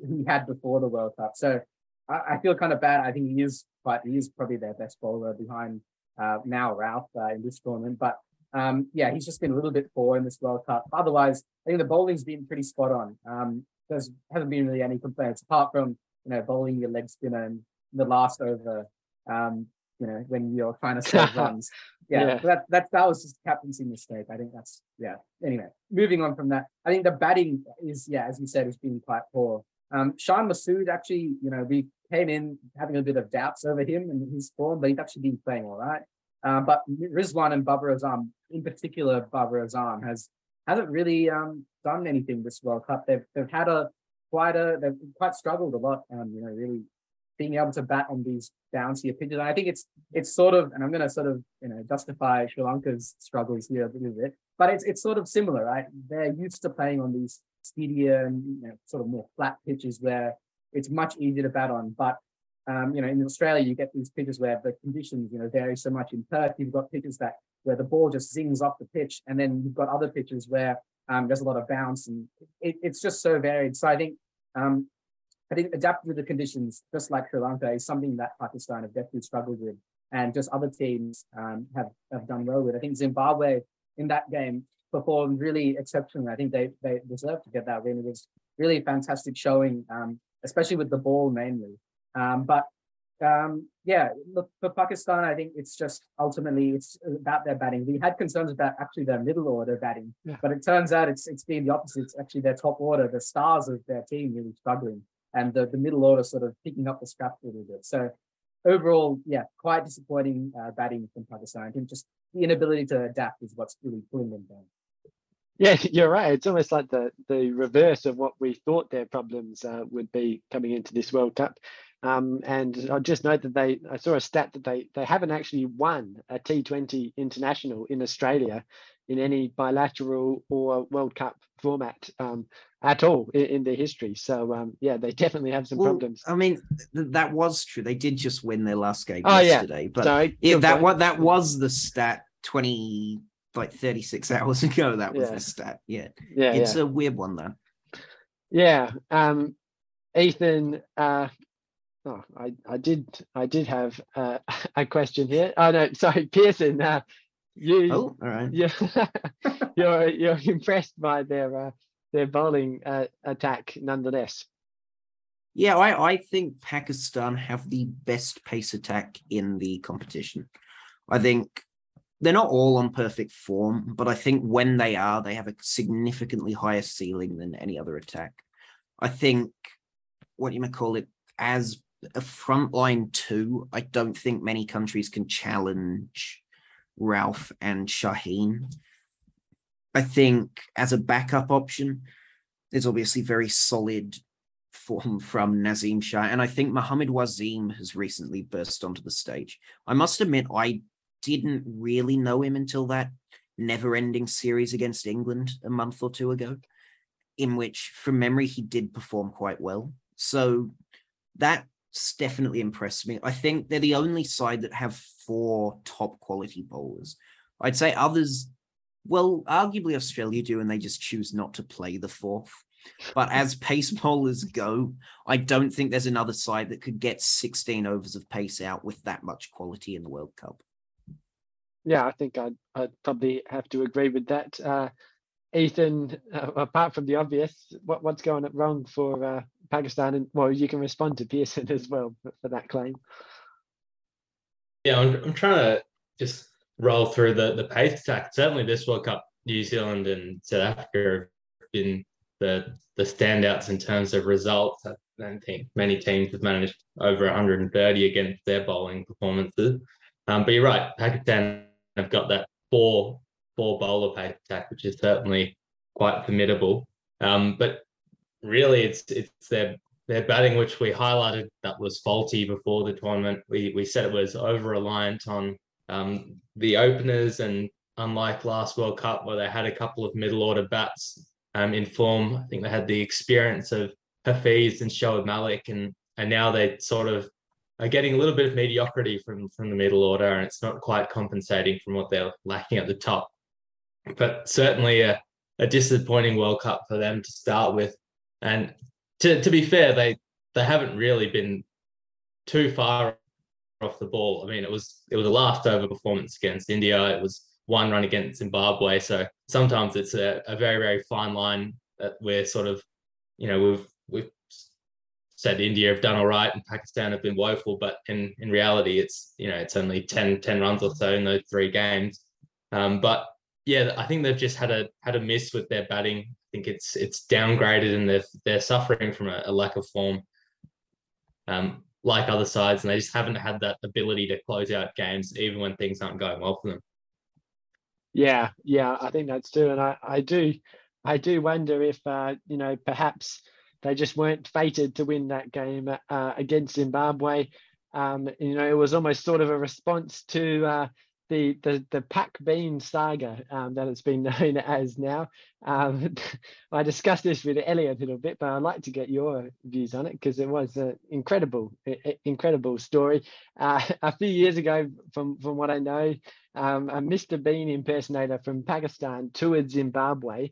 he had before the World Cup. So I, I feel kind of bad. I think he is, but he is probably their best bowler behind uh, now Ralph uh, in this tournament. But Um, yeah, he's just been a little bit poor in this World Cup. Otherwise, I think the bowling's been pretty spot on. Um, there haven't been really any complaints apart from, you know, bowling your leg spinner in the last over, um, you know, when you're trying to save runs. Yeah, yeah. That, that, that was just a captaincy mistake. I think that's, yeah. Anyway, moving on from that, I think the batting is, yeah, as we said, has been quite poor. Um, Shan Masood, actually, you know, we came in having a bit of doubts over him and his form, but he's actually been playing all right. Uh, but Rizwan and Babar Azam, in particular, Babar Azam has hasn't really um, done anything this World Cup. They've they've had a quite a they've quite struggled a lot. Um, you know, really being able to bat on these bouncier pitches. And I think it's it's sort of, and I'm going to sort of you know justify Sri Lanka's struggles here a little bit, but it's it's sort of similar, right? They're used to playing on these speedier and you know, sort of more flat pitches where it's much easier to bat on, but Um, you know, in Australia, you get these pitches where the conditions, you know, vary so much. In Perth, you've got pitches that where the ball just zings off the pitch, and then you've got other pitches where um, there's a lot of bounce, and it, it's just so varied. So I think, um, I think adapting to the conditions, just like Sri Lanka, is something that Pakistan have definitely struggled with, and just other teams um, have have done well with. I think Zimbabwe in that game performed really exceptionally. I think they they deserved to get that win. It was really a fantastic showing, um, especially with the ball mainly. Um, but um, yeah, look, for Pakistan, I think it's just ultimately it's about their batting. We had concerns about actually their middle order batting, yeah. But it turns out it's it's been the opposite. It's actually their top order, the stars of their team, really struggling, and the, the middle order sort of picking up the scraps a little bit. So overall, yeah, quite disappointing uh, batting from Pakistan. I think just the inability to adapt is what's really pulling them down. Yeah, you're right. It's almost like the the reverse of what we thought their problems uh, would be coming into this World Cup. Um, and I just note that they, I saw a stat that they, they haven't actually won a T twenty international in Australia in any bilateral or World Cup format um, at all in, in their history. So, um, yeah, they definitely have some well, problems. I mean, th- that was true. They did just win their last game oh, yesterday. Yeah. But Sorry, yeah, that, what, that was the stat twenty, like thirty-six hours ago. That was yeah. the stat. Yeah. yeah it's yeah. a weird one, though. Yeah. Um, Ethan... Uh, Oh, I, I did. I did have uh, a question here. Oh no, sorry, Pearson. Uh, you, oh, all right. You're, you're you're impressed by their uh, their bowling uh, attack, nonetheless. Yeah, I, I think Pakistan have the best pace attack in the competition. I think they're not all on perfect form, but I think when they are, they have a significantly higher ceiling than any other attack. I think what you might call it as a frontline two, I don't think many countries can challenge Ralph and Shaheen. I think as a backup option, there's obviously very solid form from Nazim Shah. And I think Mohammed Wazim has recently burst onto the stage. I must admit, I didn't really know him until that never-ending series against England a month or two ago, in which, from memory, he did perform quite well. So that definitely impressed me. I think they're the only side that have four top quality bowlers. I'd say others, well, arguably Australia do, and they just choose not to play the fourth. But as pace bowlers go, I don't think there's another side that could get sixteen overs of pace out with that much quality in the World Cup. Yeah, I think I'd, I'd probably have to agree with that. Uh, Ethan, uh, apart from the obvious, what, what's going wrong for uh, Pakistan? And well, you can respond to Pearson as well for, for that claim. Yeah, I'm, I'm trying to just roll through the, the pace attack. Certainly this World Cup, New Zealand and South Africa have been the the standouts in terms of results. I don't think many teams have managed over one hundred thirty against their bowling performances. Um, but you're right, Pakistan have got that four four bowler attack, which is certainly quite formidable. Um, but really, it's it's their their batting, which we highlighted, that was faulty before the tournament. We we said it was over reliant on um, the openers, and unlike last World Cup where they had a couple of middle order bats um, in form, I think they had the experience of Hafiz and Shoaib Malik, and and now they sort of are getting a little bit of mediocrity from from the middle order, and it's not quite compensating from what they're lacking at the top. But certainly a, a disappointing World Cup for them to start with. And to, to be fair, they they haven't really been too far off the ball. I mean, it was it was a last over performance against India. It was one run against Zimbabwe. So sometimes it's a, a very, very fine line that we're sort of, you know, we've we've said India have done all right and Pakistan have been woeful, but in, in reality, it's, you know, it's only ten runs or so in those three games. Um, but yeah, I think they've just had a had a miss with their batting. I think it's it's downgraded, and they're they're suffering from a, a lack of form, um, like other sides, and they just haven't had that ability to close out games even when things aren't going well for them. Yeah, yeah, I think that's true, and I, I do, I do wonder if uh, you know, perhaps they just weren't fated to win that game uh, against Zimbabwe. Um, you know, it was almost sort of a response to. Uh, The, the the Pak Bean saga um, that it's been known as now. Um, I discussed this with Ellie a little bit, but I'd like to get your views on it because it was an incredible, incredible story. Uh, a few years ago, from, from what I know, um, a Mister Bean impersonator from Pakistan toured Zimbabwe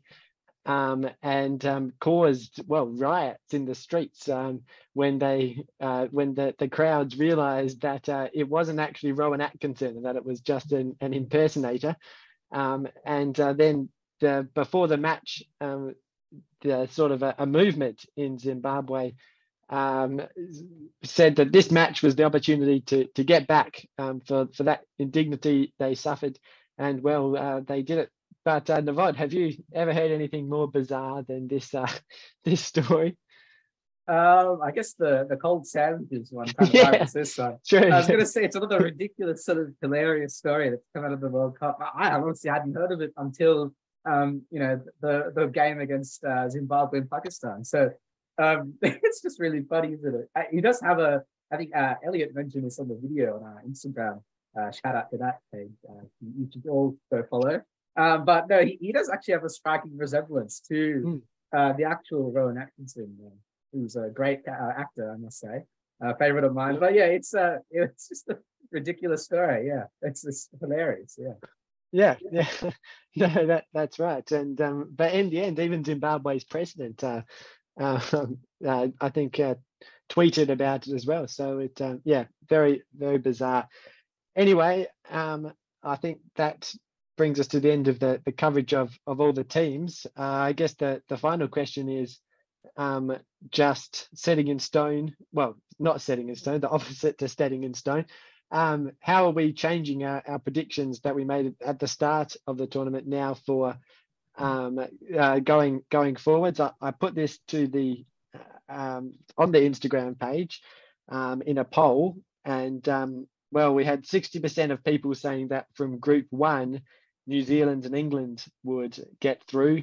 um, and um, caused, well, riots in the streets um, when they uh, when the, the crowds realized that uh, it wasn't actually Rowan Atkinson, that it was just an, an impersonator. Um, and uh, then the, before the match, um, the sort of a, a movement in Zimbabwe um, said that this match was the opportunity to, to get back um, for, for that indignity they suffered. And well, uh, they did it. But uh, Navod, have you ever heard anything more bizarre than this uh, this story? Um, I guess the, the cold sandwiches one kind of yeah, this one. True. I was going to say it's another ridiculous sort of hilarious story that's come out of the World Cup. I honestly hadn't heard of it until um, you know the the game against uh, Zimbabwe and Pakistan. So um, it's just really funny, isn't it? He does have a. I think uh, Elliot mentioned this on the video on our Instagram. Uh, shout out to that page. Uh, you should all go follow. Um, but no, he, he does actually have a striking resemblance to uh, the actual Rowan Atkinson, uh, who's a great uh, actor, I must say, a uh, favorite of mine. But yeah, it's uh, it's just a ridiculous story. Yeah, it's just hilarious. Yeah, yeah, yeah. No, that that's right. And um, but in the end, even Zimbabwe's president, uh, uh, uh, I think, uh, tweeted about it as well. So it, uh, yeah, very very bizarre. Anyway, um, I think that brings us to the end of the, the coverage of, of all the teams. Uh, I guess the, the final question is um, just setting in stone, well, not setting in stone, the opposite to setting in stone. Um, how are we changing our, our predictions that we made at the start of the tournament now for um, uh, going going forwards? I, I put this to the um, on the Instagram page um, in a poll, and um, well, we had sixty percent of people saying that from Group One, New Zealand and England would get through,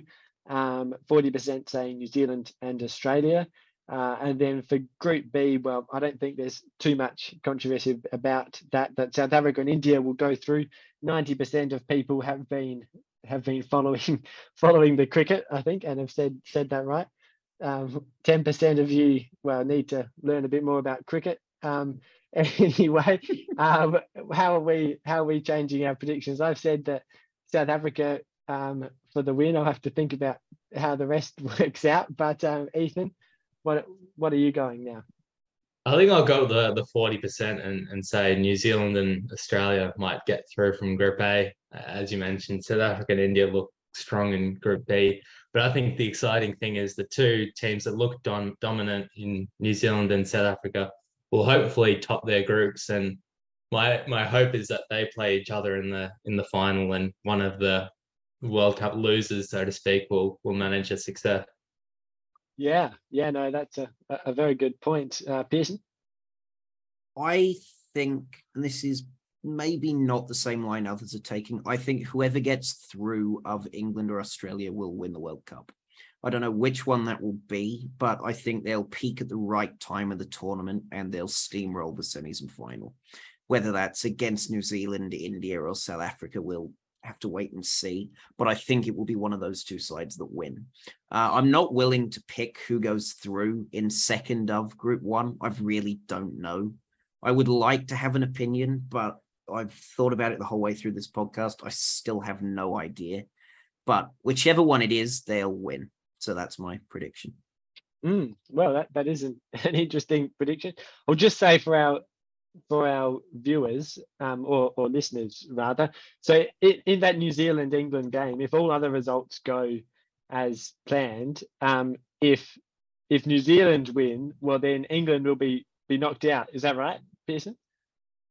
um, forty percent saying New Zealand and Australia. Uh, and then for Group B, well, I don't think there's too much controversy about that, that South Africa and India will go through. ninety percent of people have been have been following following the cricket, I think, and have said said that right. Um, ten percent of you, well, need to learn a bit more about cricket. Um, Anyway, um, how are we how are we changing our predictions? I've said that South Africa um, for the win. I'll have to think about how the rest works out. But um, Ethan, what what are you going now? I think I'll go the the forty percent and, and say New Zealand and Australia might get through from Group A. As you mentioned, South Africa and India look strong in Group B. But I think the exciting thing is the two teams that look dom- dominant in New Zealand and South Africa will hopefully top their groups, and my my hope is that they play each other in the in the final, and one of the World Cup losers, so to speak, will will manage a success. Yeah, yeah, no, that's a, a very good point. Uh, Pearson? I think, and this is maybe not the same line others are taking, I think whoever gets through of England or Australia will win the World Cup. I don't know which one that will be, but I think they'll peak at the right time of the tournament and they'll steamroll the semis and final. Whether that's against New Zealand, India, or South Africa, we'll have to wait and see. But I think it will be one of those two sides that win. Uh, I'm not willing to pick who goes through in second of Group One. I really don't know. I would like to have an opinion, but I've thought about it the whole way through this podcast. I still have no idea. But whichever one it is, they'll win. So that's my prediction. Mm, well, that, that is an, an interesting prediction. I'll just say for our for our viewers um, or, or listeners, rather. So it, in that New Zealand-England game, if all other results go as planned, um, if if New Zealand win, well, then England will be, be knocked out. Is that right, Pearson?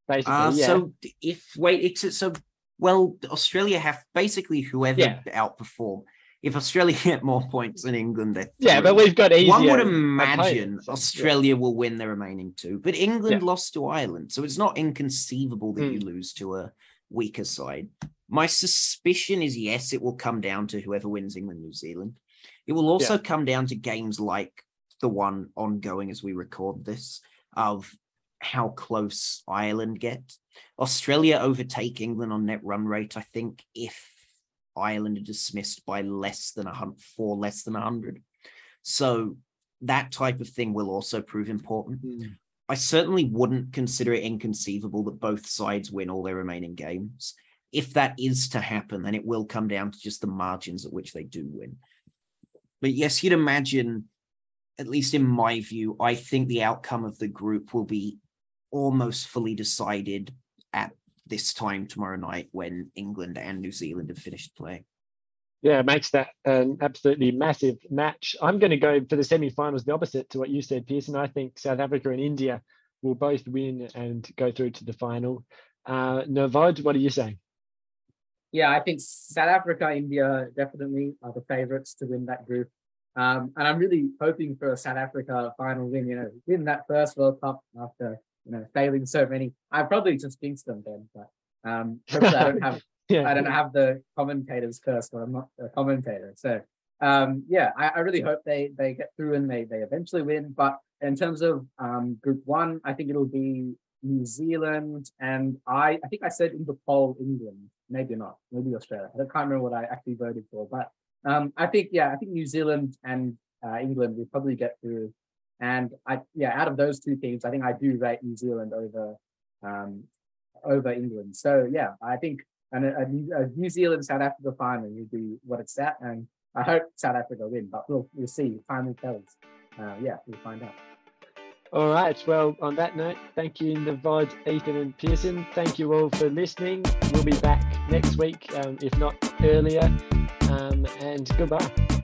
Basically, uh, yeah. So if, wait, it's, so, well, Australia have basically whoever yeah. outperformed. If Australia get more points than England, they're yeah, three. But we've got easier. One would imagine opponents. Australia yeah. will win the remaining two, but England yeah. lost to Ireland, so it's not inconceivable that mm. you lose to a weaker side. My suspicion is yes, it will come down to whoever wins England, New Zealand. It will also yeah. come down to games like the one ongoing as we record this of how close Ireland get. Australia overtake England on net run rate, I think, if Ireland are dismissed by less than a hundred, for less than a hundred. So that type of thing will also prove important. Mm. I certainly wouldn't consider it inconceivable that both sides win all their remaining games. If that is to happen, then it will come down to just the margins at which they do win. But yes, you'd imagine, at least in my view, I think the outcome of the group will be almost fully decided at this time tomorrow night when England and New Zealand have finished play. Yeah, it makes that an absolutely massive match. I'm going to go for the semi-finals, the opposite to what you said, Pearson. I think South Africa and India will both win and go through to the final. Uh, Navod, what are you saying? Yeah, I think South Africa, India definitely are the favourites to win that group. Um, and I'm really hoping for a South Africa final win, you know, win that first World Cup after you know, failing so many. I probably just jinxed them then, but um, hopefully I don't have yeah. I don't have the commentator's curse, but I'm not a commentator. So um, yeah, I, I really hope they they get through and they they eventually win. But in terms of um, Group One, I think it'll be New Zealand, and I I think I said in the poll England, maybe not, maybe Australia. I can't remember what I actually voted for, but um, I think yeah, I think New Zealand and uh, England will probably get through. And I, yeah, out of those two teams, I think I do rate New Zealand over, um, over England. So yeah, I think and a, a New Zealand South Africa final would be what it's at, and I hope South Africa win. But we'll we'll see. Time will tell. Uh, yeah, we'll find out. All right. Well, on that note, thank you, Navod, Ethan, and Pearson. Thank you all for listening. We'll be back next week, um, if not earlier. Um, and goodbye.